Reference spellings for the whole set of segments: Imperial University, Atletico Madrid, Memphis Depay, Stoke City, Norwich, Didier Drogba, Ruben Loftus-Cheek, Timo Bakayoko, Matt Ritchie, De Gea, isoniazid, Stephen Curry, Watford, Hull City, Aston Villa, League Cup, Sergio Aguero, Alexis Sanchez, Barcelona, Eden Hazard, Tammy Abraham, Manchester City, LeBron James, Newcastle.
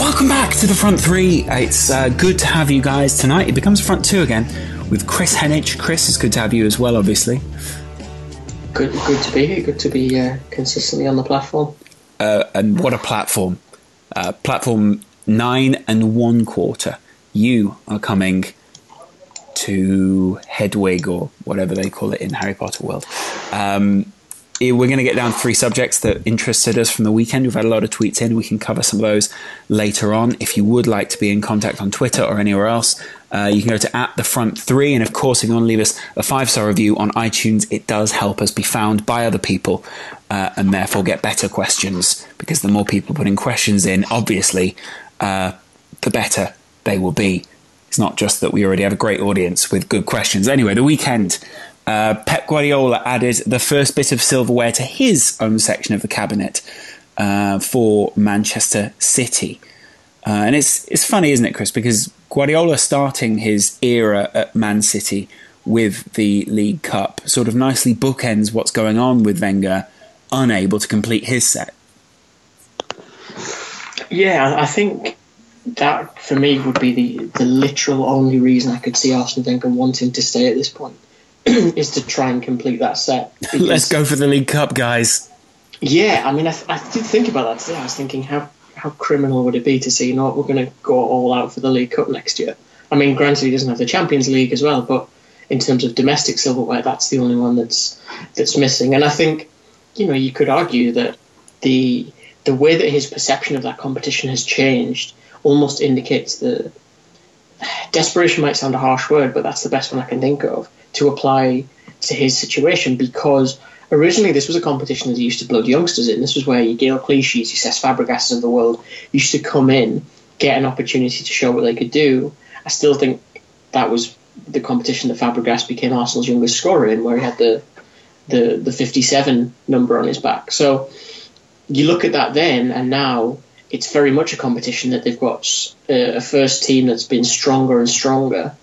Welcome back to the front three. It's good to have you guys tonight. It becomes front two again with Chris Henich. Chris, it's good to have you as well, obviously. Good to be here. Good to be consistently on the platform. And what a platform. Platform 9 1/4. You are coming to Hedwig, or whatever they call it in Harry Potter world. We're going to get down to three subjects that interested us from the weekend. We've had a lot of tweets in. We can cover some of those later on. If you would like to be in contact on Twitter or anywhere else, you can go to @thefront3. And of course, if you want to leave us a 5-star review on iTunes, it does help us be found by other people and therefore get better questions, because the more people putting questions in, obviously, the better they will be. It's not just that we already have a great audience with good questions. Anyway, the weekend. Pep Guardiola added the first bit of silverware to his own section of the cabinet for Manchester City. And it's funny, isn't it, Chris? Because Guardiola starting his era at Man City with the League Cup sort of nicely bookends what's going on with Wenger, unable to complete his set. Yeah, I think that for me would be the literal only reason I could see Arsene Wenger wanting to stay at this point. Is to try and complete that set. Let's go for the League Cup, guys. Yeah, I mean, I did think about that today. I was thinking, how criminal would it be to say, you know what, we're going to go all out for the League Cup next year? I mean, granted, he doesn't have the Champions League as well, but in terms of domestic silverware, that's the only one that's missing. And I think, you know, you could argue that the way that his perception of that competition has changed almost indicates that desperation might sound a harsh word, but that's the best one I can think of to apply to his situation, because originally this was a competition that he used to blood youngsters in. This was where your Gael Clichy's, your Cesc Fabregas's of the world used to come in, get an opportunity to show what they could do. I still think that was the competition that Fabregas became Arsenal's youngest scorer in, where he had the 57 number on his back. So you look at that then, and now it's very much a competition that they've got a first team that's been stronger and stronger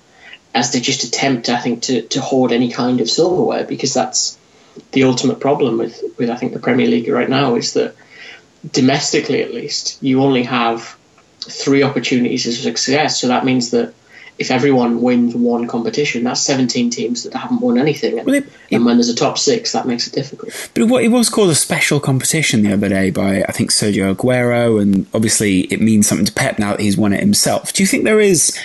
as they just attempt, I think, to hoard any kind of silverware, because that's the ultimate problem with I think, the Premier League right now, is that domestically, at least, you only have 3 opportunities of success. So that means that if everyone wins one competition, that's 17 teams that haven't won anything. And, and when there's a top 6, that makes it difficult. But it was called a special competition the other day by, I think, Sergio Aguero, and obviously it means something to Pep now that he's won it himself. Do you think there is...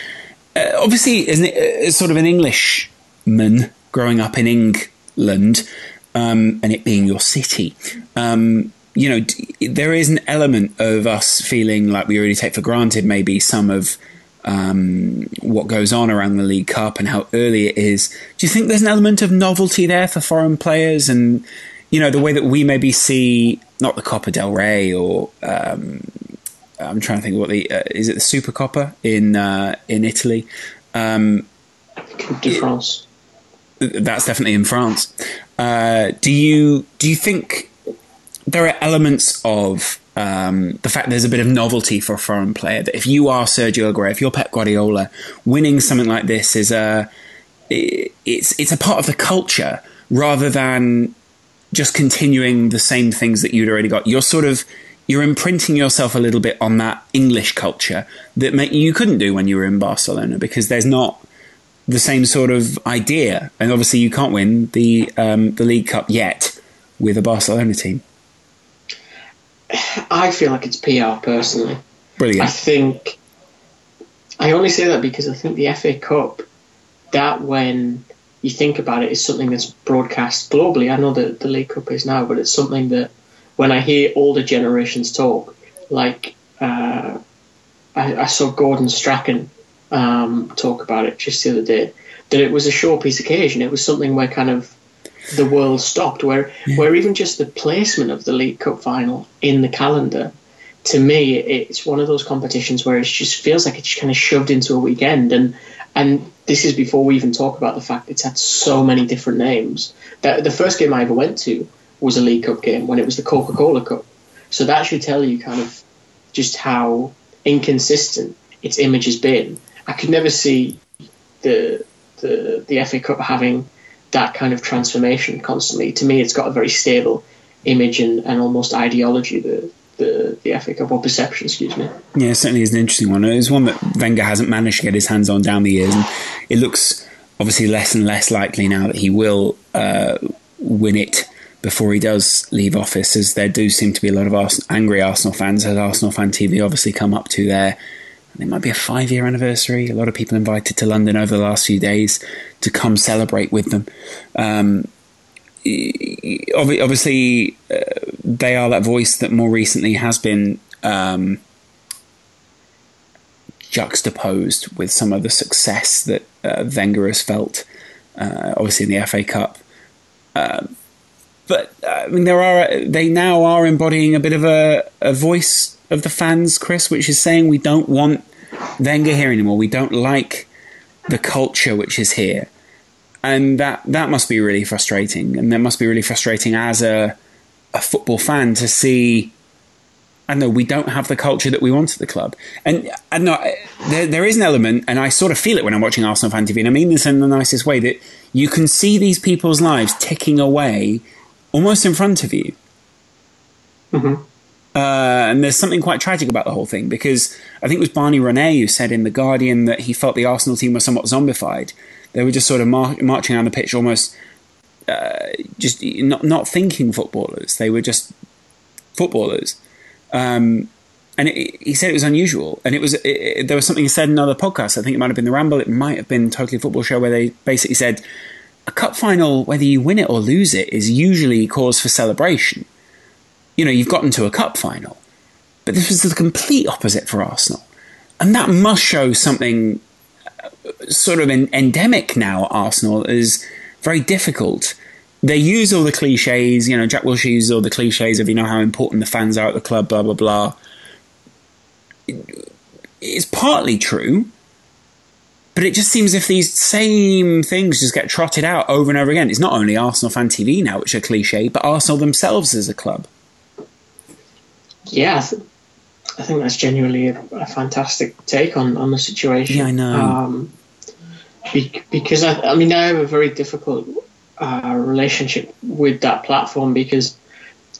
obviously, isn't it sort of an Englishman growing up in England, and it being your city, you know, there is an element of us feeling like we already take for granted maybe some of what goes on around the League Cup and how early it is. Do you think there's an element of novelty there for foreign players, and, you know, the way that we maybe see not the Copa del Rey or I'm trying to think what the is it the Super Coppa in Italy? De France. That's definitely in France. Do you think there are elements of the fact there's a bit of novelty for a foreign player, that if you are Sergio Aguero, if you're Pep Guardiola, winning something like this is it's a part of the culture rather than just continuing the same things that you'd already got. You're imprinting yourself a little bit on that English culture that you couldn't do when you were in Barcelona, because there's not the same sort of idea. And obviously you can't win the League Cup yet with a Barcelona team. I feel like it's PR, personally. Brilliant. I only say that because I think the FA Cup, that when you think about it, is something that's broadcast globally. I know that the League Cup is now, but it's something that when I hear older generations talk, like I saw Gordon Strachan talk about it just the other day, that it was a showpiece occasion. It was something where kind of the world stopped, where even just the placement of the League Cup final in the calendar, to me, it's one of those competitions where it just feels like it's kind of shoved into a weekend. And this is before we even talk about the fact it's had so many different names. The first game I ever went to was a League Cup game when it was the Coca-Cola Cup. So that should tell you kind of just how inconsistent its image has been. I could never see the FA Cup having that kind of transformation constantly. To me, it's got a very stable image and almost ideology, the FA Cup, or perception, excuse me. Yeah, it certainly is an interesting one. It's one that Wenger hasn't managed to get his hands on down the years, and it looks obviously less and less likely now that he will win it before he does leave office, as there do seem to be a lot of angry Arsenal fans, as Arsenal Fan TV obviously come up to there. And it might be a 5-year anniversary. A lot of people invited to London over the last few days to come celebrate with them. Obviously, they are that voice that more recently has been juxtaposed with some of the success that Wenger has felt, obviously in the FA Cup. But I mean, they now are embodying a bit of a voice of the fans, Chris, which is saying we don't want Wenger here anymore. We don't like the culture which is here. And that must be really frustrating. And that must be really frustrating as a football fan to see, I know, we don't have the culture that we want at the club. And I know there is an element, and I sort of feel it when I'm watching Arsenal Fan TV, and I mean this in the nicest way, that you can see these people's lives ticking away almost in front of you. Mm-hmm. And there's something quite tragic about the whole thing, because I think it was Barney Ronay who said in The Guardian that he felt the Arsenal team was somewhat zombified. They were just sort of marching down the pitch, almost just not thinking footballers. They were just footballers. And he said it was unusual. And there was something he said in another podcast. I think it might have been The Ramble. It might have been Totally Football Show, where they basically said a cup final, whether you win it or lose it, is usually cause for celebration. You know, you've gotten to a cup final. But this was the complete opposite for Arsenal. And that must show something sort of endemic now at Arsenal, is very difficult. They use all the cliches, you know, Jack Wilshere uses all the cliches of, you know, how important the fans are at the club, blah, blah, blah. It's partly true, but it just seems as if these same things just get trotted out over and over again. It's not only Arsenal Fan TV now, which are cliche, but Arsenal themselves as a club. Yeah, I think that's genuinely a fantastic take on the situation. Yeah, I know. Because, I mean, I have a very difficult relationship with that platform, because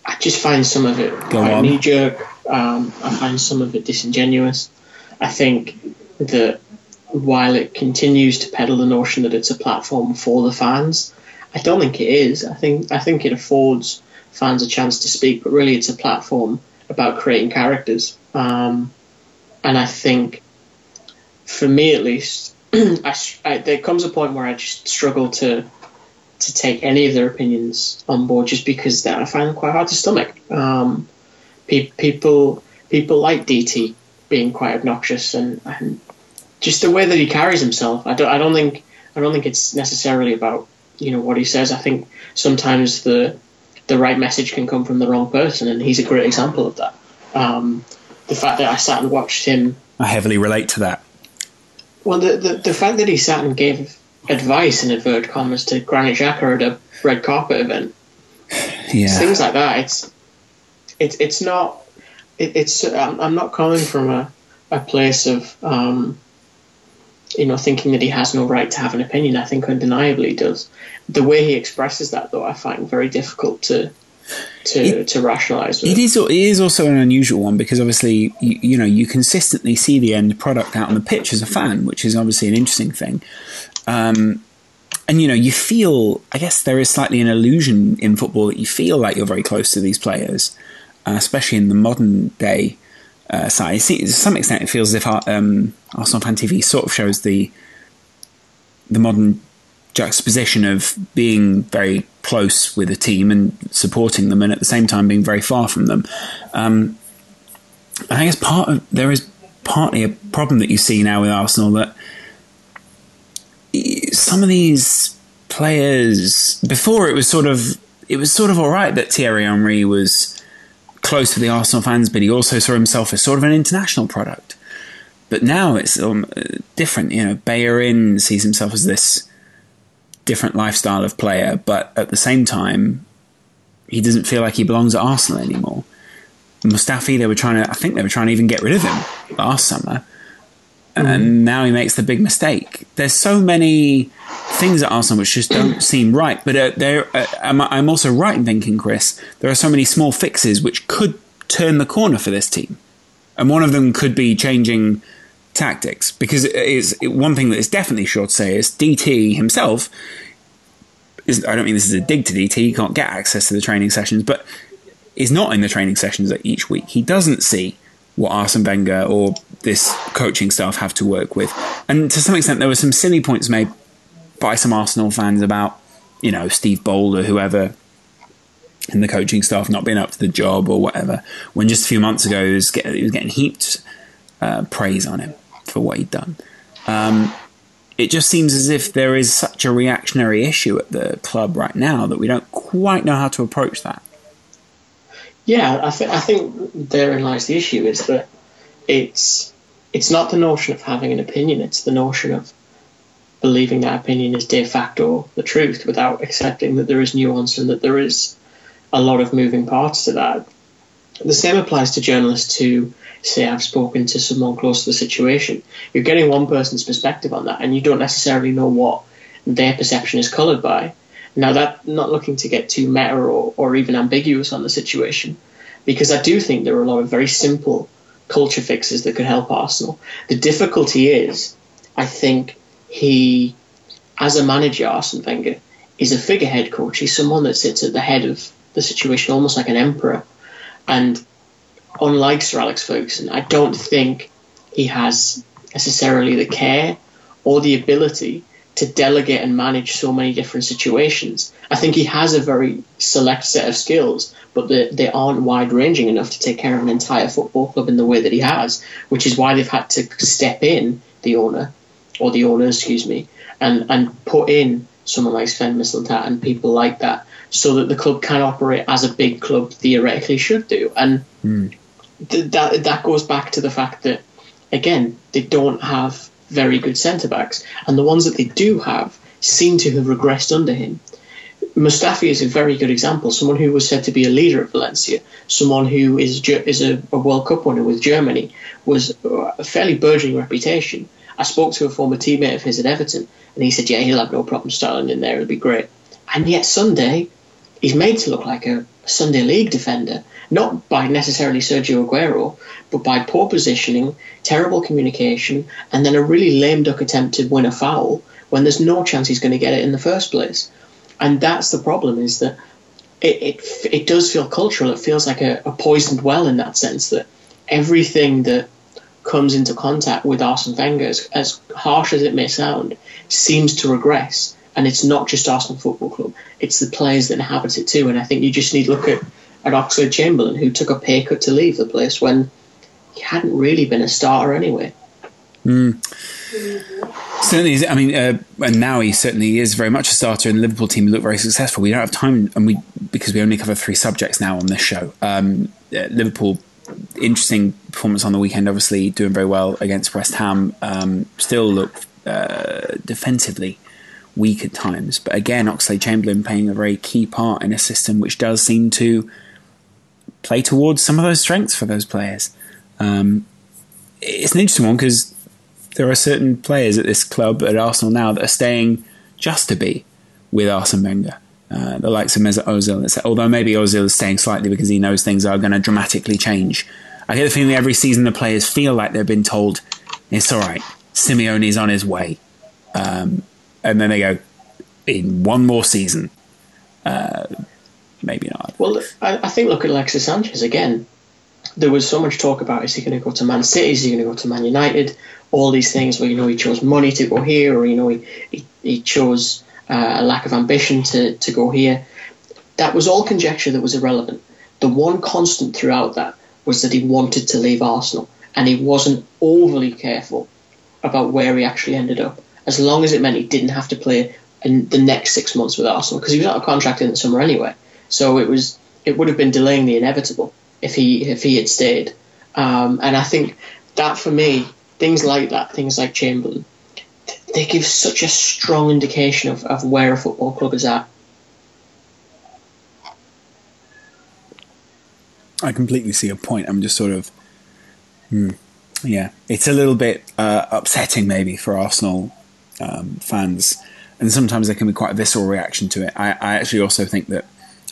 I just find some of it quite knee-jerk. I find some of it disingenuous. I think that while it continues to peddle the notion that it's a platform for the fans, I don't think it is. I think it affords fans a chance to speak, but really it's a platform about creating characters. And I think, for me at least, there comes a point where I just struggle to take any of their opinions on board, just because that I find them quite hard to stomach. People like DT being quite obnoxious, and just the way that he carries himself. I don't think it's necessarily about, you know, what he says. I think sometimes the right message can come from the wrong person, and he's a great example of that. The fact that I sat and watched him, I heavily relate to that. Well, the fact that he sat and gave advice, in inverted commas, to Granit Xhaka at a red carpet event, yeah, things like that. It's not. It's I'm not coming from a place of you know, thinking that he has no right to have an opinion. I think undeniably he does. The way he expresses that, though, I find very difficult to rationalise. It is also an unusual one, because obviously, you know, you consistently see the end product out on the pitch as a fan, which is obviously an interesting thing. And, you know, you feel, I guess there is slightly an illusion in football that you feel like you're very close to these players, especially in the modern day. Side. To some extent, it feels as if Arsenal Fan TV sort of shows the modern juxtaposition of being very close with a team and supporting them, and at the same time being very far from them. And I guess partly a problem that you see now with Arsenal, that some of these players, before it was sort of all right that Thierry Henry was close to the Arsenal fans, but he also saw himself as sort of an international product. But now it's different. You know, Bellerin sees himself as this different lifestyle of player, but at the same time, he doesn't feel like he belongs at Arsenal anymore. Mustafi, I think they were trying to even get rid of him last summer. And now he makes the big mistake. There's so many things at Arsenal which just don't seem right. But I'm also right in thinking, Chris, there are so many small fixes which could turn the corner for this team. And one of them could be changing tactics. Because one thing that is definitely sure to say is DT himself, I don't mean this is a dig to DT, he can't get access to the training sessions, but is not in the training sessions each week. He doesn't see what Arsene Wenger or this coaching staff have to work with. And to some extent, there were some silly points made by some Arsenal fans about, you know, Steve Bold or whoever in the coaching staff not being up to the job or whatever, when just a few months ago he was getting heaped praise on him for what he'd done. It just seems as if there is such a reactionary issue at the club right now that we don't quite know how to approach that. Yeah, I think therein lies the issue, is that it's not the notion of having an opinion, it's the notion of believing that opinion is de facto the truth without accepting that there is nuance and that there is a lot of moving parts to that. The same applies to journalists who say, I've spoken to someone close to the situation. You're getting one person's perspective on that, and you don't necessarily know what their perception is coloured by. Now, that, not looking to get too meta or even ambiguous on the situation, because I do think there are a lot of very simple culture fixes that could help Arsenal. The difficulty is, I think he, as a manager, Arsene Wenger, is a figurehead coach. He's someone that sits at the head of the situation, almost like an emperor. And unlike Sir Alex Ferguson, I don't think he has necessarily the care or the ability to delegate and manage so many different situations. I think he has a very select set of skills, but they aren't wide-ranging enough to take care of an entire football club in the way that he has, which is why they've had to step in, the owners, and put in someone like Sven Mislintat and people like that, so that the club can operate as a big club theoretically should do. And that goes back to the fact that, again, they don't have very good centre-backs, and the ones that they do have seem to have regressed under him. Mustafi is a very good example, someone who was said to be a leader at Valencia, someone who is a World Cup winner with Germany, was a fairly burgeoning reputation. I spoke to a former teammate of his at Everton, and he said, yeah, he'll have no problem starting in there, it'll be great. And yet Sunday, he's made to look like a Sunday League defender, not by necessarily Sergio Aguero, but by poor positioning, terrible communication, and then a really lame duck attempt to win a foul when there's no chance he's going to get it in the first place. And that's the problem, is that it does feel cultural. It feels like a poisoned well in that sense, that everything that comes into contact with Arsene Wenger, as harsh as it may sound, seems to regress. And it's not just Arsenal Football Club, it's the players that inhabit it too. And I think you just need to look at Oxlade-Chamberlain, who took a pay cut to leave the place when he hadn't really been a starter anyway. Certainly, I mean, and now he certainly is very much a starter, and the Liverpool team look very successful. We don't have time, and because we only cover three subjects now on this show. Liverpool, interesting performance on the weekend, obviously doing very well against West Ham. Still look defensively weak at times, but again, Oxlade-Chamberlain playing a very key part in a system which does seem to play towards some of those strengths for those players. It's an interesting one, because there are certain players at this club, at Arsenal now, that are staying just to be with Arsene Wenger, the likes of Mesut Ozil, although maybe Ozil is staying slightly because he knows things are going to dramatically change. I get the feeling that every season the players feel like they've been told, it's all right, Simeone's on his way, and then they go, in one more season, maybe not. Well, I think, look at Alexis Sanchez again. There was so much talk about, is he going to go to Man City, is he going to go to Man United, all these things where, you know, he chose money to go here, or, you know, he chose a lack of ambition to go here. That was all conjecture that was irrelevant. The one constant throughout that was that he wanted to leave Arsenal. and he wasn't overly careful about where he actually ended up, as long as it meant he didn't have to play in the next 6 months with Arsenal, because he was out of contract in the summer anyway. So it would have been delaying the inevitable if he had stayed. And I think that, for me, things like that, things like Chamberlain, they give such a strong indication of where a football club is at. I completely see your point. I'm just sort of, yeah, it's a little bit upsetting maybe for Arsenal fans, and sometimes there can be quite a visceral reaction to it. I actually also think that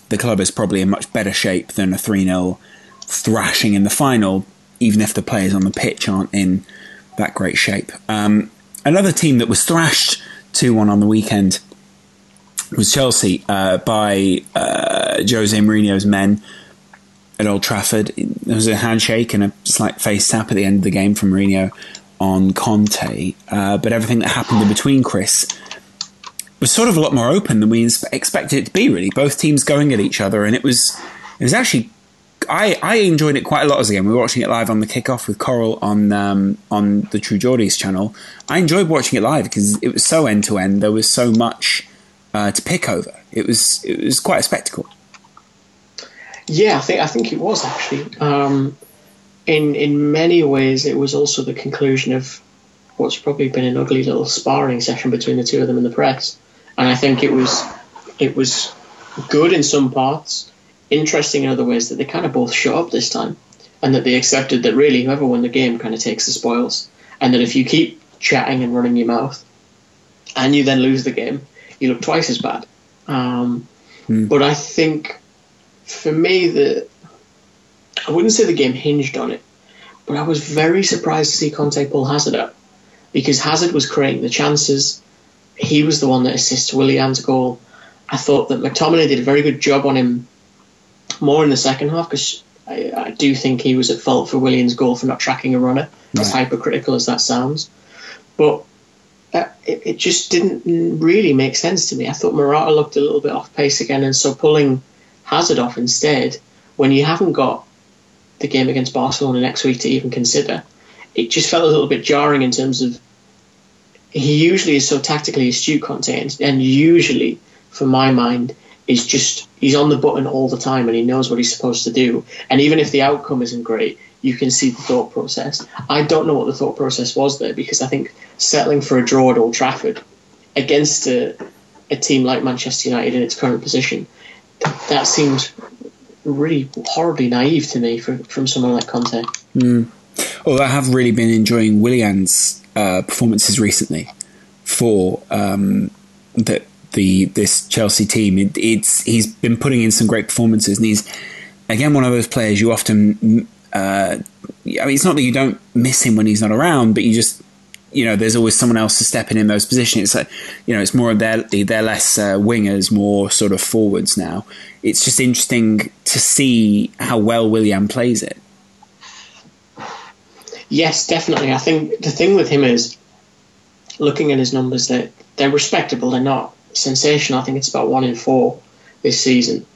the club is probably in much better shape than a 3-0 thrashing in the final, even if the players on the pitch aren't in that great shape. Another team that was thrashed 2-1 on the weekend was Chelsea by Jose Mourinho's men at Old Trafford. There was a handshake and a slight face tap at the end of the game from Mourinho on Conte. But everything that happened in between, Chris, was sort of a lot more open than we expected it to be, really. Both teams going at each other, and it was actually... I enjoyed it quite a lot as a game. We were watching it live on the Kickoff with Coral on the True Geordies channel. I enjoyed watching it live because it was so end-to-end. There was so much to pick over. It was quite a spectacle. Yeah, I think it was, actually. In many ways, it was also the conclusion of what's probably been an ugly little sparring session between the two of them in the press. And I think it was good in some parts, interesting in other ways, that they kind of both shut up this time, and that they accepted that really whoever won the game kind of takes the spoils, and that if you keep chatting and running your mouth and you then lose the game, you look twice as bad. But I think, for me, I wouldn't say the game hinged on it, but I was very surprised to see Conte pull Hazard up, because Hazard was creating the chances. He was the one that assists Willian's goal. I thought that McTominay did a very good job on him, more in the second half, because I do think he was at fault for Willian's goal for not tracking a runner, as hypercritical as that sounds. But it just didn't really make sense to me. I thought Morata looked a little bit off pace again, and so pulling Hazard off instead, when you haven't got the game against Barcelona next week to even consider, it just felt a little bit jarring in terms of, he usually is so tactically astute, Conte, and usually, for my mind, is just, he's on the button all the time and he knows what he's supposed to do. And even if the outcome isn't great, you can see the thought process. I don't know what the thought process was there, because I think settling for a draw at Old Trafford against a team like Manchester United in its current position, that seemed really horribly naive to me from someone like Conte. Although I have really been enjoying Willian's performances recently for this Chelsea team. He's been putting in some great performances, and he's again one of those players you often I mean, it's not that you don't miss him when he's not around, but you just, you know, there's always someone else to step in those positions. It's like, you know, it's more of they're less wingers, more sort of forwards now. It's just interesting to see how well Willian plays it. Yes, definitely. I think the thing with him is, looking at his numbers, they're respectable. They're not sensational. I think it's about 1 in 4 this season.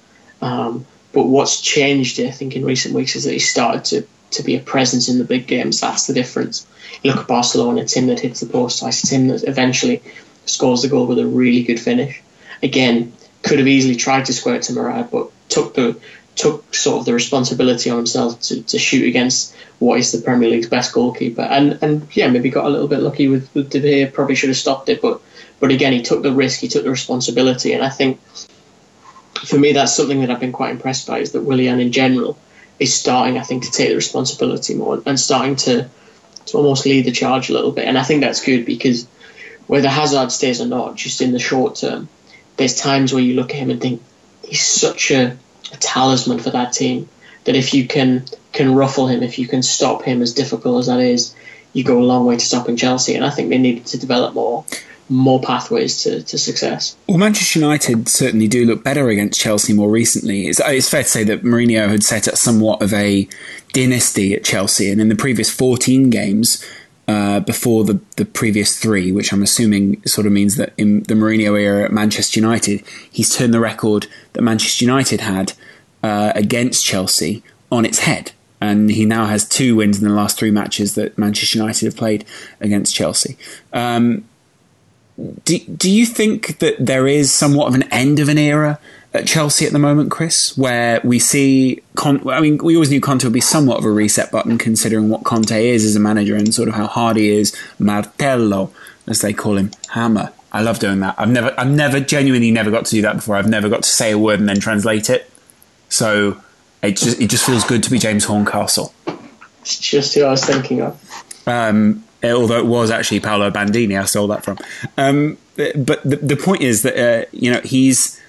But what's changed, I think, in recent weeks is that he started to be a presence in the big games. That's the difference. You look at Barcelona, it's him that hits the post twice. It's him that eventually scores the goal with a really good finish. Again, could have easily tried to square it to Morata, but took sort of the responsibility on himself to shoot against what is the Premier League's best goalkeeper. And yeah, maybe got a little bit lucky with De Gea, probably should have stopped it, but again, he took the risk, he took the responsibility. And I think, for me, that's something that I've been quite impressed by, is that Willian in general is starting, I think, to take the responsibility more and starting to almost lead the charge a little bit. And I think that's good, because whether Hazard stays or not, just in the short term, there's times where you look at him and think, he's such a talisman for that team, that if you can ruffle him, if you can stop him, as difficult as that is, you go a long way to stopping Chelsea. And I think they needed to develop more pathways to success. Well, Manchester United certainly do look better against Chelsea more recently. It's fair to say that Mourinho had set up somewhat of a dynasty at Chelsea, and in the previous 14 games before the previous 3, which I'm assuming sort of means that in the Mourinho era at Manchester United, he's turned the record that Manchester United had against Chelsea on its head. And he now has 2 wins in the last 3 matches that Manchester United have played against Chelsea. Do you think that there is somewhat of an end of an era at Chelsea at the moment, Chris, where we see Conte? I mean, we always knew Conte would be somewhat of a reset button, considering what Conte is as a manager and sort of how hard he is. Martello, as they call him, hammer. I love doing that. I've never genuinely never got to do that before. I've never got to say a word and then translate it. So it just feels good to be James Horncastle. It's just who I was thinking of. Although it was actually Paolo Bandini, I stole that from. But the point is that he's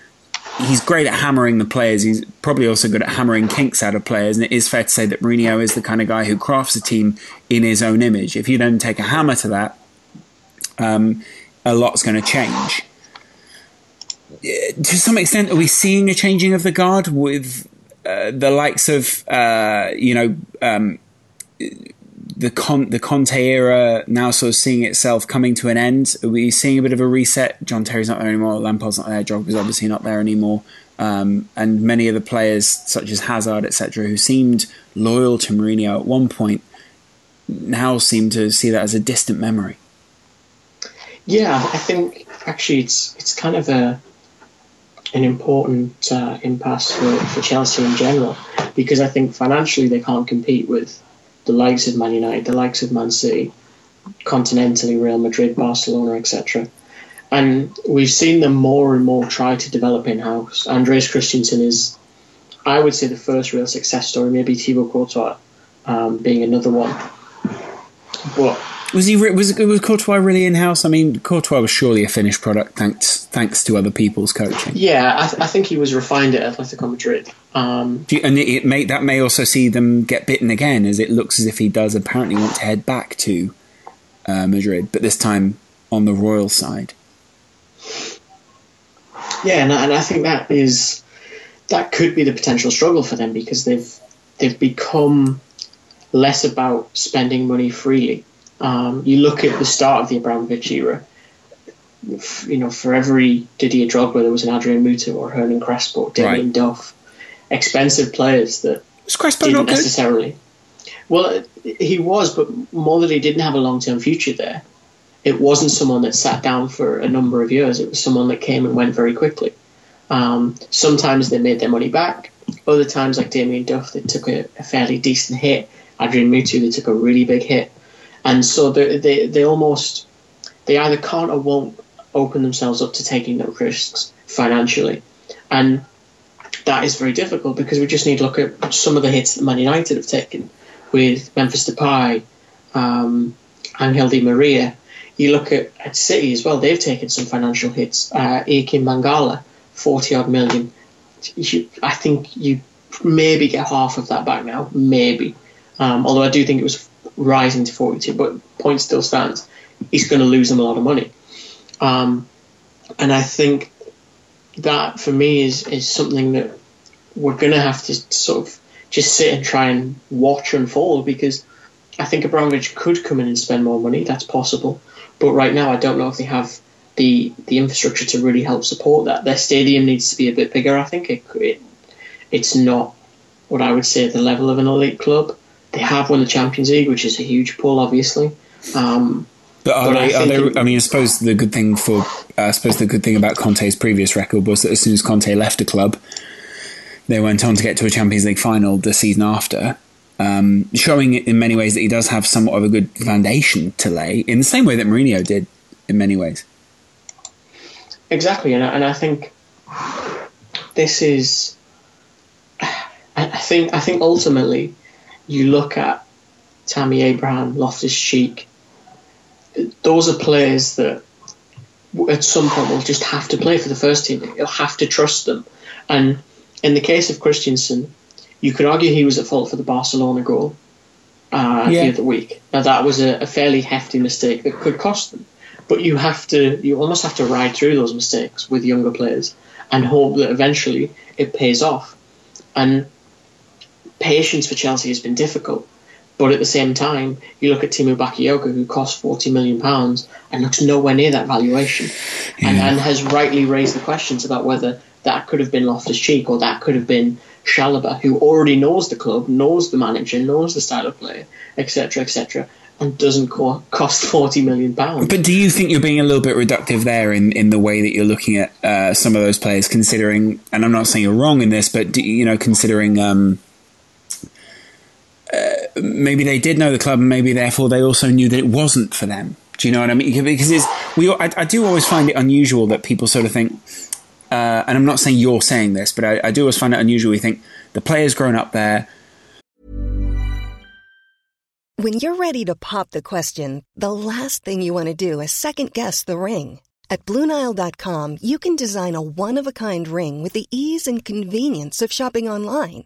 great at hammering the players. He's probably also good at hammering kinks out of players. And it is fair to say that Mourinho is the kind of guy who crafts a team in his own image. If you then take a hammer to that, a lot's going to change. To some extent, are we seeing a changing of the guard with the likes of, the Conte era now sort of seeing itself coming to an end? Are we seeing a bit of a reset? John Terry's not there anymore. Lampard's not there. Drogba's obviously not there anymore. And many of the players, such as Hazard, etc., who seemed loyal to Mourinho at one point, now seem to see that as a distant memory. Yeah, I think actually it's kind of an important impasse for Chelsea in general, because I think financially they can't compete with the likes of Man United, the likes of Man City, continentally Real Madrid, Barcelona, etc. And we've seen them more and more try to develop in-house. Andreas Christensen is, I would say, the first real success story, maybe Thibaut Courtois being another one. But was Courtois really in-house? I mean, Courtois was surely a finished product thanks to other people's coaching. Yeah, I think he was refined at Atletico Madrid. That may also see them get bitten again, as it looks as if he does apparently want to head back to Madrid, but this time on the royal side. Yeah, and I think that could be the potential struggle for them, because they've become less about spending money freely. You look at the start of the Abramovich era. For every Didier Drogba, there was an Adrian Mutu or Hernan Crespo, Damien Duff. Expensive players that didn't necessarily. Well, he was, but more that he didn't have a long-term future there. It wasn't someone that sat down for a number of years. It was someone that came and went very quickly. Sometimes they made their money back. Other times, like Damien Duff, they took a fairly decent hit. Adrian Mutu, they took a really big hit. And so they either can't or won't open themselves up to taking those risks financially. And that is very difficult, because we just need to look at some of the hits that Man United have taken with Memphis Depay, Angel Di Maria. You look at City as well, they've taken some financial hits. Akin Mangala, 40-odd million. I think you maybe get half of that back now, maybe. Although I do think it was rising to 42, but point still stands. He's going to lose them a lot of money. And I think that, for me, is something that we're going to have to sort of just sit and try and watch unfold, because I think Abramovich could come in and spend more money. That's possible. But right now, I don't know if they have the infrastructure to really help support that. Their stadium needs to be a bit bigger, I think. It's not what I would say at the level of an elite club. They have won the Champions League, which is a huge pull, obviously. I suppose the good thing about Conte's previous record was that as soon as Conte left a club, they went on to get to a Champions League final the season after, showing in many ways that he does have somewhat of a good foundation to lay, in the same way that Mourinho did in many ways. Exactly, and I think this is... I think ultimately, you look at Tammy Abraham, Loftus-Cheek, those are players that at some point will just have to play for the first team. You'll have to trust them. And in the case of Christensen, you could argue he was at fault for the Barcelona goal the other week. Now, that was a fairly hefty mistake that could cost them. But you almost have to ride through those mistakes with younger players and hope that eventually it pays off. And patience for Chelsea has been difficult. But at the same time, you look at Timo Bakayoko, who cost £40 million and looks nowhere near that valuation, and has rightly raised the questions about whether that could have been Loftus-Cheek or that could have been Chalobah, who already knows the club, knows the manager, knows the style of play, etc., and doesn't cost £40 million. But do you think you're being a little bit reductive there in the way that you're looking at some of those players, considering, and I'm not saying you're wrong in this, but considering maybe they did know the club and maybe therefore they also knew that it wasn't for them. Do you know what I mean? Because I do always find it unusual that people sort of think, and I'm not saying you're saying this, but I do always find it unusual. We think the player's grown up there. When you're ready to pop the question, the last thing you want to do is second guess the ring. At BlueNile.com, you can design a one-of-a-kind ring with the ease and convenience of shopping online.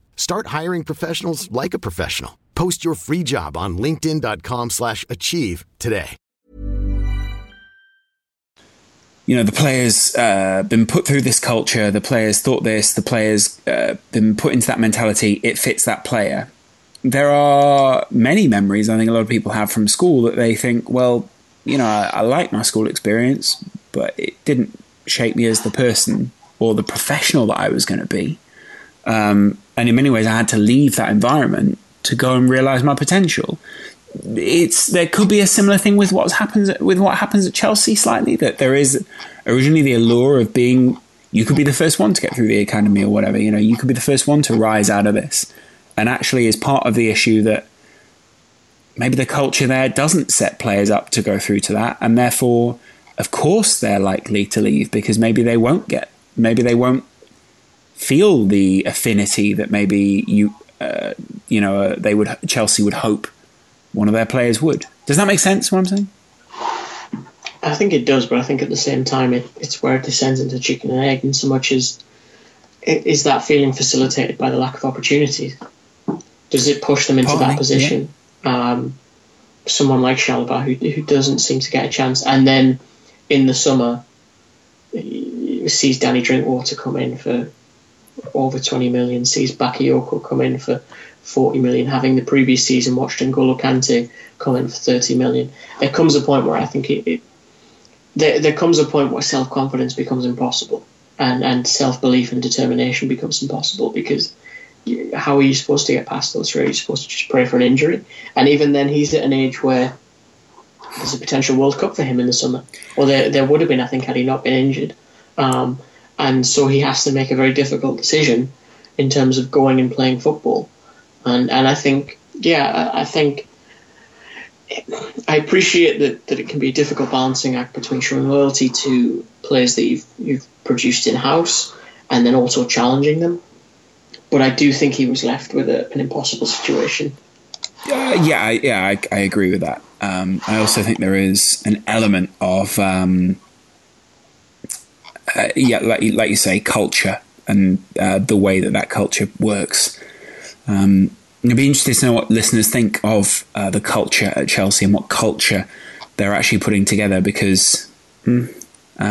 Start hiring professionals like a professional. Post your free job on linkedin.com/achieve today. You know, the players been put through this culture, the players thought this, the players been put into that mentality, it fits that player. There are many memories I think a lot of people have from school that they think, well, you know, I like my school experience, but it didn't shape me as the person or the professional that I was going to be. And in many ways, I had to leave that environment to go and realise my potential. There could be a similar thing with what happens at Chelsea slightly, that there is originally the allure of being, you could be the first one to get through the academy or whatever, you know, you could be the first one to rise out of this, and actually is part of the issue that maybe the culture there doesn't set players up to go through to that, and therefore of course they're likely to leave because maybe they won't feel the affinity that maybe Chelsea would hope one of their players would. Does that make sense, what I'm saying? I think it does, but I think at the same time it's where it descends into chicken and egg in so much as, is that feeling facilitated by the lack of opportunities? Does it push them into that position? Yeah. Someone like Chalobah who doesn't seem to get a chance, and then in the summer sees Danny Drinkwater come in for over 20 million, sees Bakayoko come in for 40 million, having the previous season watched N'Golo Kante come in for 30 million. There comes a point where I think there comes a point where self-confidence becomes impossible and self-belief and determination becomes impossible, because how are you supposed to get past those three? Are you supposed to just pray for an injury? And even then, he's at an age where there's a potential World Cup for him in the summer. Or there would have been, I think, had he not been injured. And so he has to make a very difficult decision in terms of going and playing football. And I think, I appreciate that it can be a difficult balancing act between showing loyalty to players that you've produced in-house and then also challenging them. But I do think he was left with an impossible situation. I agree with that. I also think there is an element of... like you say, culture and the way that culture works. It'd be interesting to know what listeners think of the culture at Chelsea and what culture they're actually putting together, because I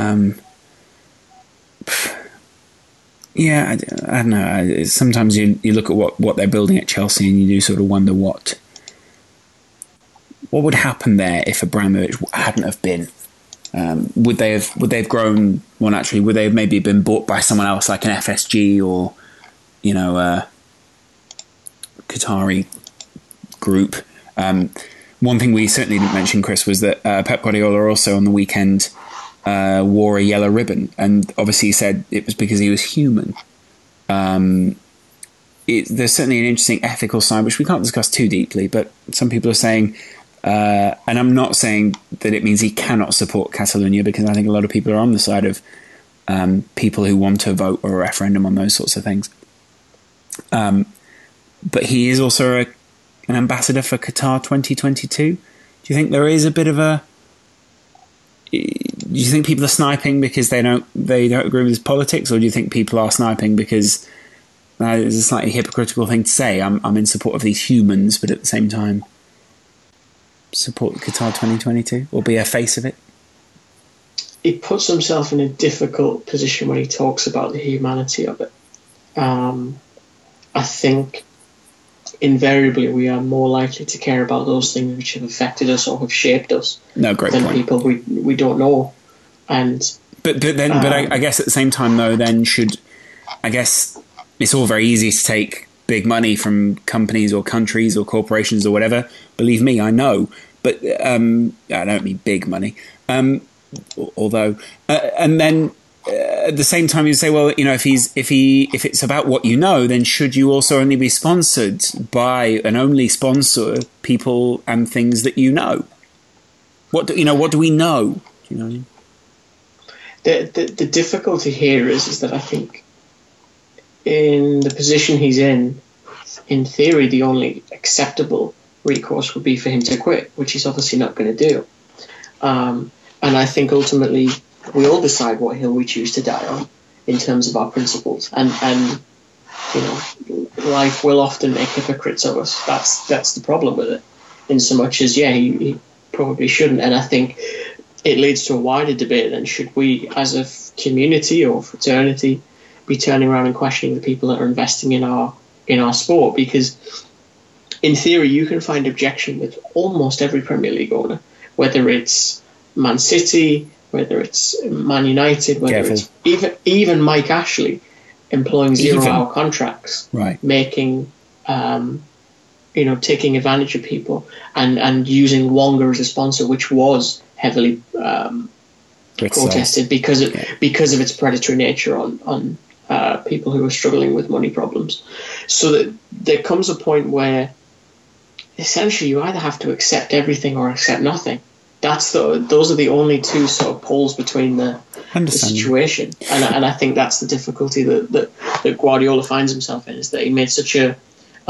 don't know. Sometimes you look at what they're building at Chelsea and you do sort of wonder what would happen there if Abramovich hadn't have been. Would they have grown more naturally? Would they have maybe been bought by someone else, like an FSG or Qatari group? One thing we certainly didn't mention, Chris, was that Pep Guardiola also on the weekend wore a yellow ribbon, and obviously he said it was because he was human. There's certainly an interesting ethical side which we can't discuss too deeply, but some people are saying. And I'm not saying that it means he cannot support Catalonia, because I think a lot of people are on the side of people who want to vote or a referendum on those sorts of things. But he is also a an ambassador for Qatar 2022? Do you think there is a bit of a... Do you think people are sniping because they don't agree with his politics, or do you think people are sniping because it's a slightly hypocritical thing to say? I'm in support of these humans, but at the same time, support Qatar 2022 or be a face of it. He puts himself in a difficult position when he talks about the humanity of it. I think invariably we are more likely to care about those things which have affected us or have shaped us than people we don't know. And but I guess at the same time though, then it's all very easy to take big money from companies or countries or corporations or whatever. Believe me, I know, but I don't mean big money. Although, and then at the same time, you say, well, you know, if it's about what you know, then should you also only be sponsored by and only sponsor people and things that you know? What do we know? Do you know what I mean? The difficulty here is that I think, in the position he's in theory, the only acceptable recourse would be for him to quit, which he's obviously not going to do. And I think ultimately we all decide what hill we choose to die on in terms of our principles. And you know, life will often make hypocrites of us. That's the problem with it, in so much as, yeah, he probably shouldn't. And I think it leads to a wider debate then. Should we, as a community or fraternity, be turning around and questioning the people that are investing in our sport? Because in theory you can find objection with almost every Premier League owner, whether it's Man City, whether it's Man United, whether it's even Mike Ashley employing zero-hour contracts, right, making taking advantage of people and using Wenger as a sponsor, which was heavily protested because of its predatory nature on people who are struggling with money problems. So that there comes a point where essentially you either have to accept everything or accept nothing. Those are the only two sort of poles between the situation. And I think that's the difficulty that Guardiola finds himself in, is that he made such a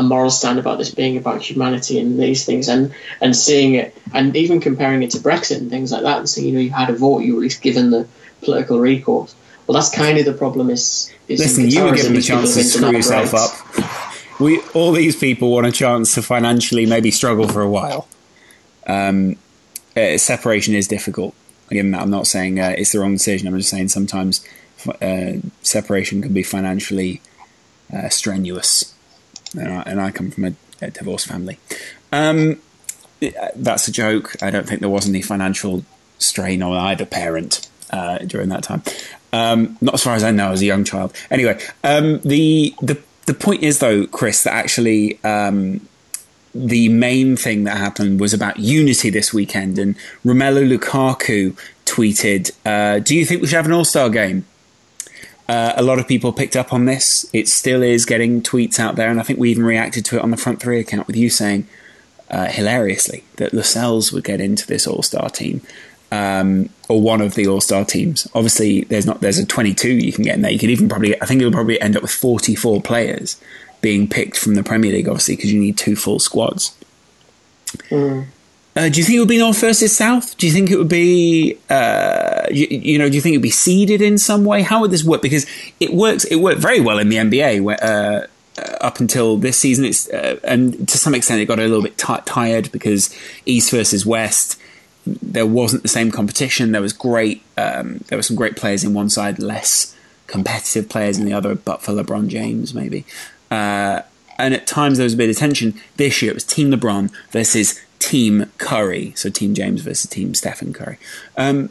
moral stand about this being about humanity and these things, and seeing it, and even comparing it to Brexit and things like that, and saying, you had a vote, you were at least given the political recourse. Well, that's kind of the problem. Listen, you were given the chance to screw yourself up. All these people want a chance to financially maybe struggle for a while. Separation is difficult. Again, I'm not saying it's the wrong decision. I'm just saying sometimes separation can be financially strenuous. And I come from a divorced family. That's a joke. I don't think there was any financial strain on either parent during that time. Not as far as I know, as a young child. Anyway, the point is, though, Chris, that actually the main thing that happened was about unity this weekend. And Romelu Lukaku tweeted, do you think we should have an all-star game? A lot of people picked up on this. It still is getting tweets out there, and I think we even reacted to it on the Front Three account with you saying, hilariously, that Lascelles would get into this all-star team, or one of the all-star teams. Obviously, there's a 22 you can get in there. You could even probably, I think you'll probably end up with 44 players being picked from the Premier League, obviously, because you need two full squads. Mm. Do you think it would be North versus South? Do you think it would be, do you think it would be seeded in some way? How would this work? Because it worked very well in the NBA where, up until this season. And to some extent it got a little bit tired because East versus West, there wasn't the same competition. There was there were some great players in one side, less competitive players in the other, but for LeBron James maybe. And at times there was a bit of tension. This year it was Team LeBron versus Team Curry, so Team James versus Team Stephen Curry, and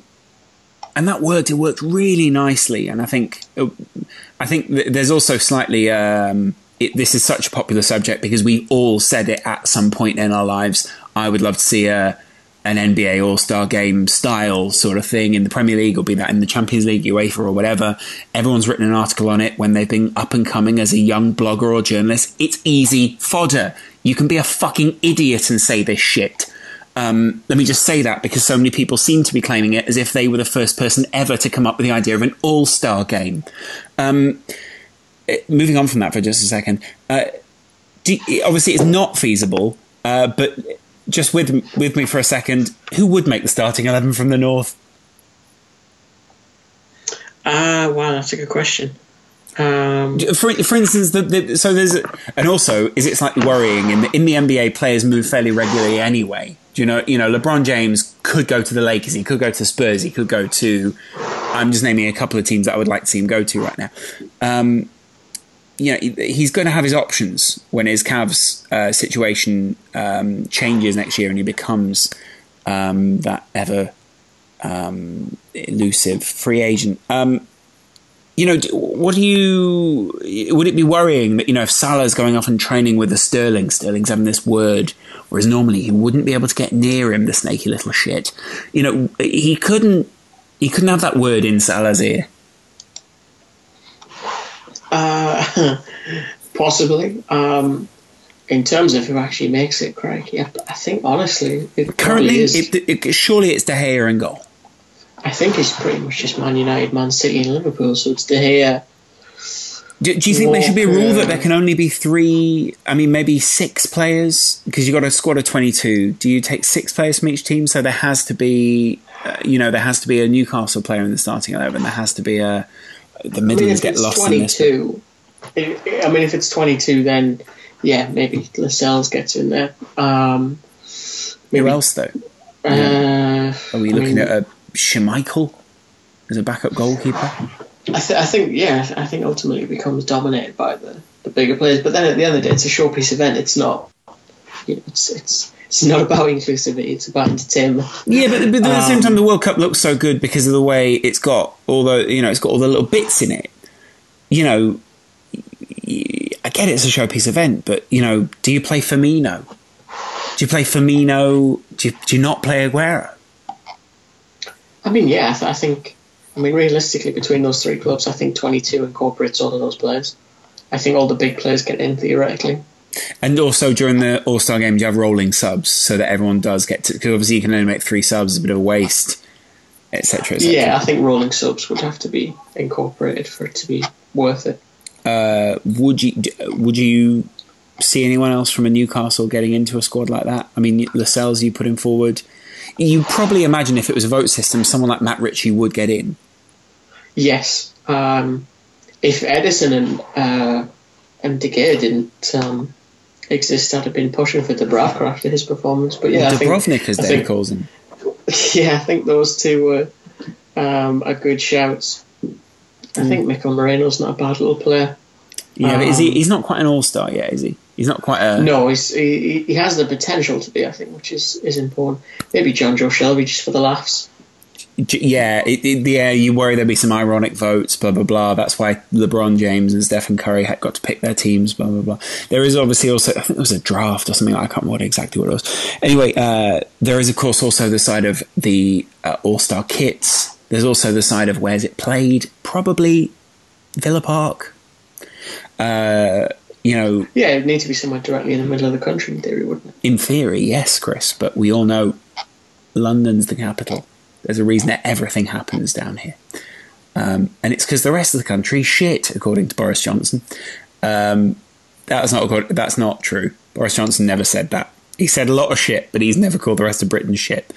that worked. It worked really nicely, and I think there's also slightly. This is such a popular subject because we all said it at some point in our lives. I would love to see an NBA All-Star Game style sort of thing in the Premier League, or be that in the Champions League, UEFA, or whatever. Everyone's written an article on it when they've been up and coming as a young blogger or journalist. It's easy fodder. You can be a fucking idiot and say this shit. Let me just say that, because so many people seem to be claiming it as if they were the first person ever to come up with the idea of an all-star game. Moving on from that for just a second. Obviously, it's not feasible, But just with me for a second, who would make the starting 11 from the North? Wow, that's a good question. For instance, so there's, and also, is it slightly worrying in the NBA? Players move fairly regularly anyway. Do you know, LeBron James could go to the Lakers, he could go to Spurs, he could go to. I'm just naming a couple of teams that I would like to see him go to right now. You know, he's going to have his options when his Cavs situation changes next year, and he becomes that ever elusive free agent. You know, would it be worrying that, you know, if Salah's going off and training with the Sterling's having this word, whereas normally he wouldn't be able to get near him, the snaky little shit. You know, he couldn't have that word in Salah's ear. Possibly. In terms of who actually makes it, Craig, yeah, I think honestly, it currently is. Surely it's De Gea in goal. I think it's pretty much just Man United, Man City and Liverpool, so it's De Gea. Do you think there should be a rule that there can only be three, I mean maybe six players? Because you've got a squad of 22. Do you take six players from each team? So there has to be, there has to be a Newcastle player in the starting 11. There has to be the Midlands get lost 22, in this. If it's 22, then yeah, maybe Lascelles gets in there. Who else though? Are we looking at a Schmeichel as a backup goalkeeper? I think ultimately it becomes dominated by the bigger players. But then at the end of the day, it's a showpiece event. It's not, you know, it's not about inclusivity. It's about entertainment. Yeah, but at the same time, the World Cup looks so good because of the way it's got all the, you know, it's got all the little bits in it. You know, I get it's a showpiece event, but you know, do you play Firmino? Do you play Firmino? Do you not play Aguero? I mean, yeah, I think realistically, between those three clubs, I think 22 incorporates all of those players. I think all the big players get in, theoretically. And also, during the All-Star Games, you have rolling subs, so that everyone does get to... Because obviously you can only make three subs, a bit of a waste, etc., etc. Yeah, I think rolling subs would have to be incorporated for it to be worth it. Would you see anyone else from a Newcastle getting into a squad like that? I mean, Lascelles, you put him forward... You probably imagine if it was a vote system, someone like Matt Ritchie would get in. Yes. If Edison and De Gea didn't exist, I'd have been pushing for Dubravka after his performance. But yeah, Dubrovnik, as David calls him. Yeah, I think those two were a good shouts. I think Mikel Moreno's not a bad little player. Yeah, but he's not quite an all-star yet, is he? He's not quite a... No, he has the potential to be, I think, which is important. Maybe John Joe Shelby just for the laughs. Yeah, you worry there'll be some ironic votes, blah, blah, blah. That's why LeBron James and Stephen Curry had got to pick their teams, blah, blah, blah. There is obviously also... I think there was a draft or something. I can't remember exactly what it was. Anyway, there is, of course, also the side of the All-Star kits. There's also the side of where's it played? Probably Villa Park. You know, yeah, it'd need to be somewhere directly in the middle of the country, in theory, wouldn't it? In theory, yes, Chris, but we all know London's the capital. There's a reason that everything happens down here. And it's because the rest of the country shit, according to Boris Johnson. That's not true. Boris Johnson never said that. He said a lot of shit, but he's never called the rest of Britain shit.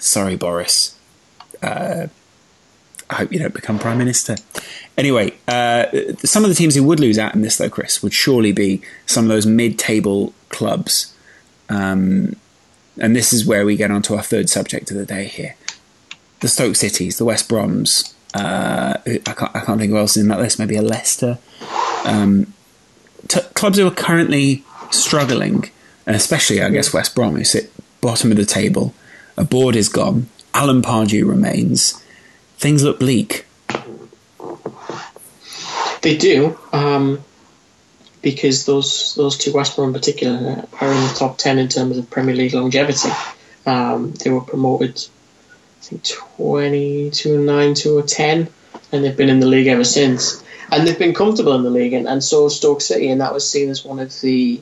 Sorry, Boris. I hope you don't become Prime Minister. Anyway, some of the teams who would lose out in this, though, Chris, would surely be some of those mid-table clubs. And this is where we get onto our third subject of the day here. The Stoke Cities, the West Broms. I can't think of who else is in that list. Maybe a Leicester. Clubs who are currently struggling, and especially, I guess, West Brom, who sit bottom of the table. A board is gone. Alan Pardew remains. Things look bleak. They do, because those two, West Brom in particular, are in the top 10 in terms of Premier League longevity. They were promoted, I think, 2009 to 10, and they've been in the league ever since. And they've been comfortable in the league, and so Stoke City, and that was seen as one of the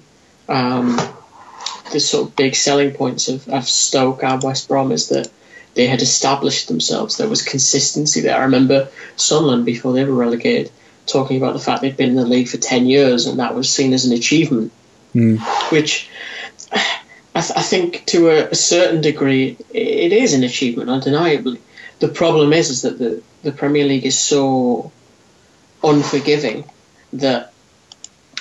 sort of big selling points of Stoke and West Brom, is that they had established themselves. There was consistency there. I remember Sunderland, before they were relegated, talking about the fact they'd been in the league for 10 years, and that was seen as an achievement, which I think to a certain degree it is an achievement, undeniably. The problem is that the Premier League is so unforgiving that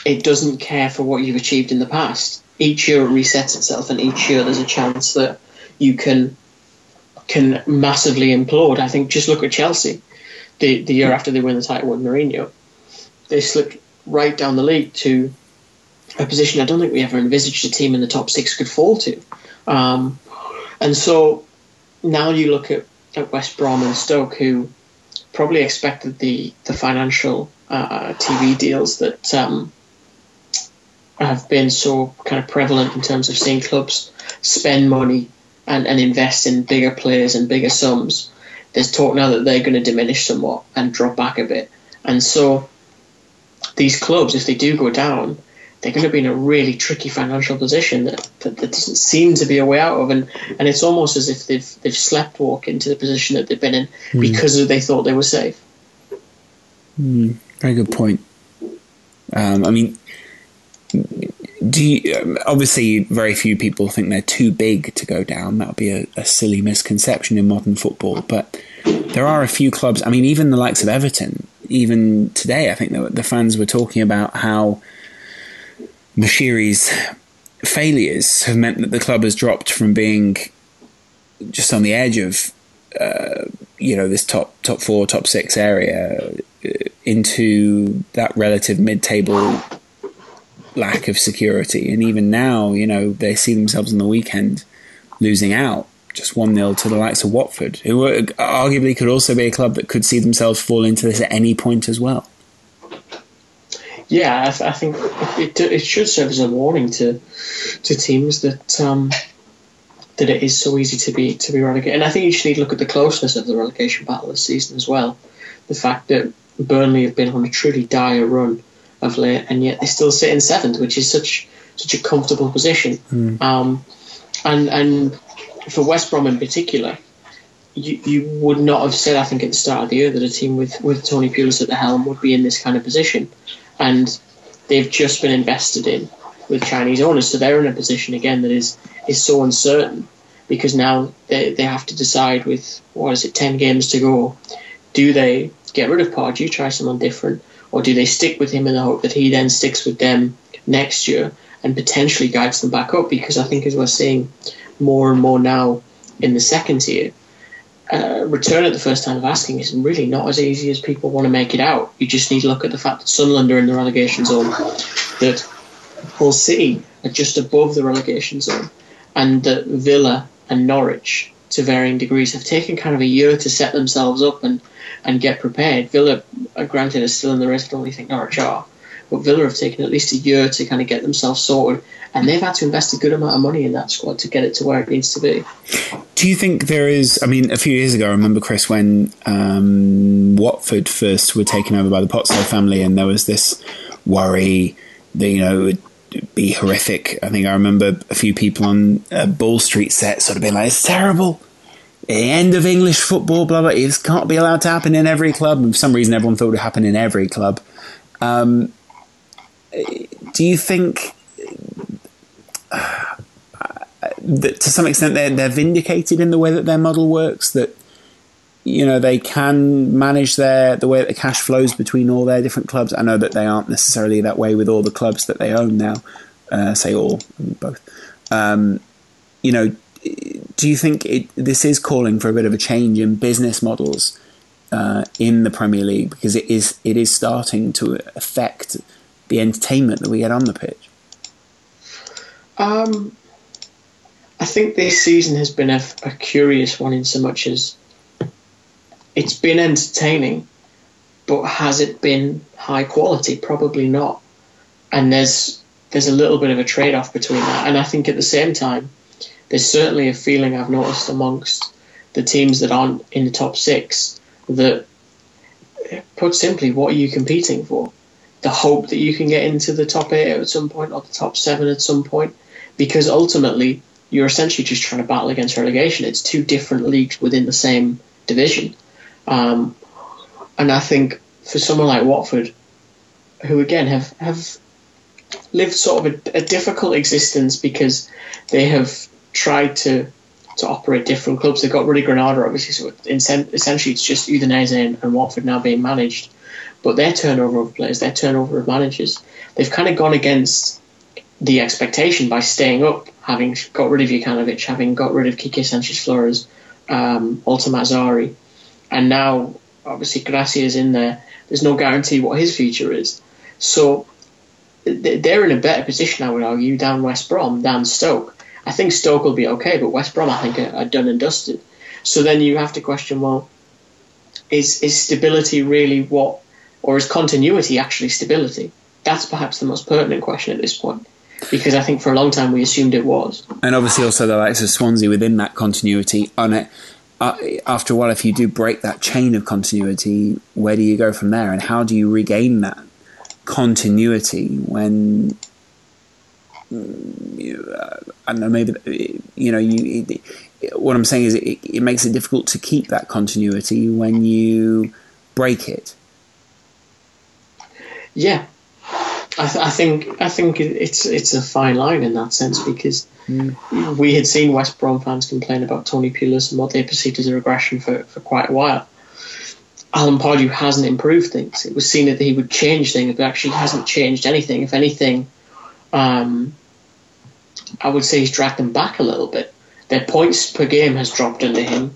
it doesn't care for what you've achieved in the past. Each year it resets itself, and each year there's a chance that you can massively implode. I think just look at Chelsea. The year after they win the title with Mourinho, they slipped right down the league to a position I don't think we ever envisaged a team in the top six could fall to. And so now you look at West Brom and Stoke, who probably expected the financial TV deals that have been so kind of prevalent in terms of seeing clubs spend money and invest in bigger players and bigger sums. There's talk now that they're going to diminish somewhat and drop back a bit. And so these clubs, if they do go down, they're going to be in a really tricky financial position that doesn't seem to be a way out of. And it's almost as if they've sleptwalked into the position that they've been in because they thought they were safe. Very good point. I mean, obviously very few people think they're too big to go down. That would be a silly misconception in modern football. But there are a few clubs, I mean, even the likes of Everton, even today, I think the fans were talking about how Mashiri's failures have meant that the club has dropped from being just on the edge of, this top four, top six area into that relative mid-table lack of security. And even now, they see themselves on the weekend losing out just 1-0 to the likes of Watford, who arguably could also be a club that could see themselves fall into this at any point as well. Yeah, I think it should serve as a warning to teams that it is so easy to be relegated. And I think you should need to look at the closeness of the relegation battle this season as well. The fact that Burnley have been on a truly dire run of late, and yet they still sit in seventh, which is such a comfortable position. And for West Brom in particular, you would not have said, I think, at the start of the year that a team with Tony Pulis at the helm would be in this kind of position. And they've just been invested in with Chinese owners. So they're in a position, again, that is so uncertain, because now they have to decide with, 10 games to go, do they get rid of Pardew, try someone different, or do they stick with him in the hope that he then sticks with them next year and potentially guides them back up? Because I think, as we're seeing more and more now in the second tier, return at the first time of asking is really not as easy as people want to make it out. You just need to look at the fact that Sunderland are in the relegation zone, that Hull City are just above the relegation zone, and that Villa and Norwich, to varying degrees, have taken kind of a year to set themselves up and get prepared. Villa, granted, are still in the race, I don't really think Norwich are, but Villa have taken at least a year to kind of get themselves sorted, and they've had to invest a good amount of money in that squad to get it to where it needs to be. Do you think there is, a few years ago, I remember, Chris, when Watford first were taken over by the Pozzo family, and there was this worry that, it would be horrific. I think I remember a few people on a Ball Street set sort of being like, it's terrible. The end of English football, blah, blah, it can't be allowed to happen in every club. And for some reason, everyone thought it would happen in every club. Do you think that to some extent they're vindicated in the way that their model works, that they can manage the way that the cash flows between all their different clubs? I know that they aren't necessarily that way with all the clubs that they own now, both. Do you think this is calling for a bit of a change in business models in the Premier League, because it is starting to affect the entertainment that we get on the pitch? I think this season has been a curious one, in so much as it's been entertaining, but has it been high quality? Probably not. And there's a little bit of a trade-off between that. And I think at the same time, there's certainly a feeling I've noticed amongst the teams that aren't in the top six that, put simply, what are you competing for? The hope that you can get into the top 8 at some point, or the top 7 at some point, because ultimately you're essentially just trying to battle against relegation. It's two different leagues within the same division. And I think for someone like Watford, who again have lived sort of a difficult existence because they have tried to operate different clubs. They've got Rudi Granada, obviously, so essentially it's just Udinese and Watford now being managed. But their turnover of players, their turnover of managers, they've kind of gone against the expectation by staying up, having got rid of Jukanovic, having got rid of Kike Sanchez-Flores, Altam Azari, and now obviously Gracia's in there. There's no guarantee what his future is. So they're in a better position, I would argue, than West Brom, than Stoke. I think Stoke will be okay, but West Brom, I think, are done and dusted. So then you have to question, well, is stability really what, or is continuity actually stability? That's perhaps the most pertinent question at this point, because I think for a long time we assumed it was. And obviously also the likes of Swansea within that continuity. On it, after a while, if you do break that chain of continuity, where do you go from there? And how do you regain that continuity when, I don't know, maybe, you know, what I'm saying is it makes it difficult to keep that continuity when you break it. Yeah, I think it's a fine line in that sense, because we had seen West Brom fans complain about Tony Pulis and what they perceived as a regression for quite a while. Alan Pardew hasn't improved things. It was seen that he would change things, but actually hasn't changed anything. If anything, I would say he's dragged them back a little bit. Their points per game has dropped under him.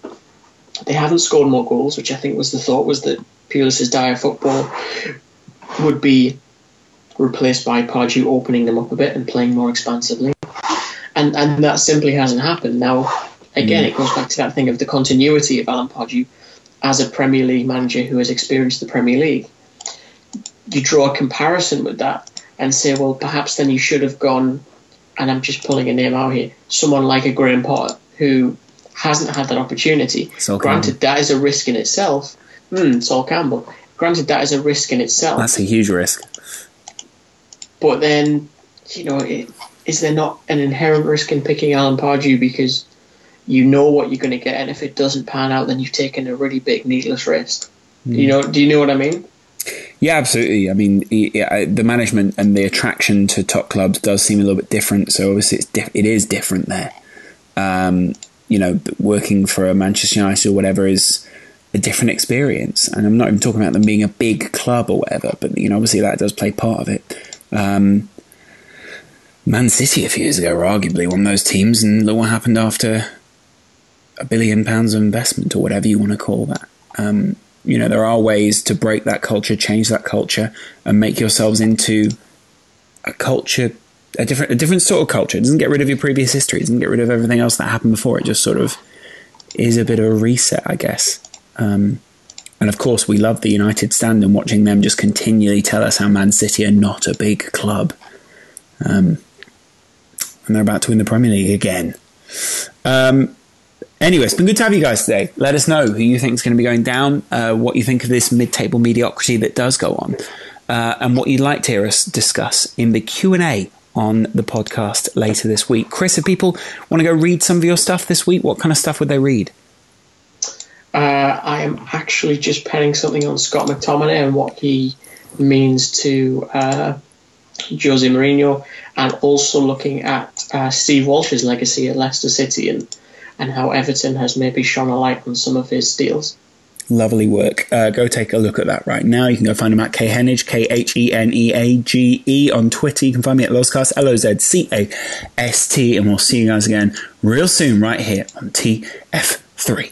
They haven't scored more goals, which I think was the thought, was that Pulis's dire football would be replaced by Pardew opening them up a bit and playing more expansively. And that simply hasn't happened. Now, again, it goes back to that thing of the continuity of Alan Pardew as a Premier League manager who has experienced the Premier League. You draw a comparison with that and say, well, perhaps then you should have gone, and I'm just pulling a name out here, someone like a Graham Potter who hasn't had that opportunity. Granted, that is a risk in itself. Sol Campbell. Granted, that is a risk in itself. That's a huge risk. But then, you know, is there not an inherent risk in picking Alan Pardew, because you know what you're going to get, and if it doesn't pan out, then you've taken a really big needless risk. Do you know what I mean? Yeah, absolutely. I mean, the management and the attraction to top clubs does seem a little bit different. So obviously, it is different there. You know, working for a Manchester United or whatever is a different experience, and I'm not even talking about them being a big club or whatever, but you know, obviously that does play part of it. Man City a few years ago were arguably one of those teams, and look what happened after £1 billion of investment, or whatever you want to call that. You know, there are ways to break that culture, change that culture, and make yourselves into a culture, a different sort of culture. It doesn't get rid of your previous history, it doesn't get rid of everything else that happened before. It just sort of is a bit of a reset, I guess. And of course we love the United stand and watching them just continually tell us how Man City are not a big club, and they're about to win the Premier League again. Anyway, it's been good to have you guys today. Let us know who you think is going to be going down, what you think of this mid-table mediocrity that does go on, and what you'd like to hear us discuss in the Q&A on the podcast later this week. Chris, if people want to go read some of your stuff this week, what kind of stuff would they read? I am actually just penning something on Scott McTominay and what he means to Jose Mourinho, and also looking at Steve Walsh's legacy at Leicester City and how Everton has maybe shone a light on some of his deals. Lovely work. Go take a look at that right now. You can go find him at K Henage, KHENEAGE on Twitter. You can find me at Lozcast, LOZCAST, and we'll see you guys again real soon right here on TF3.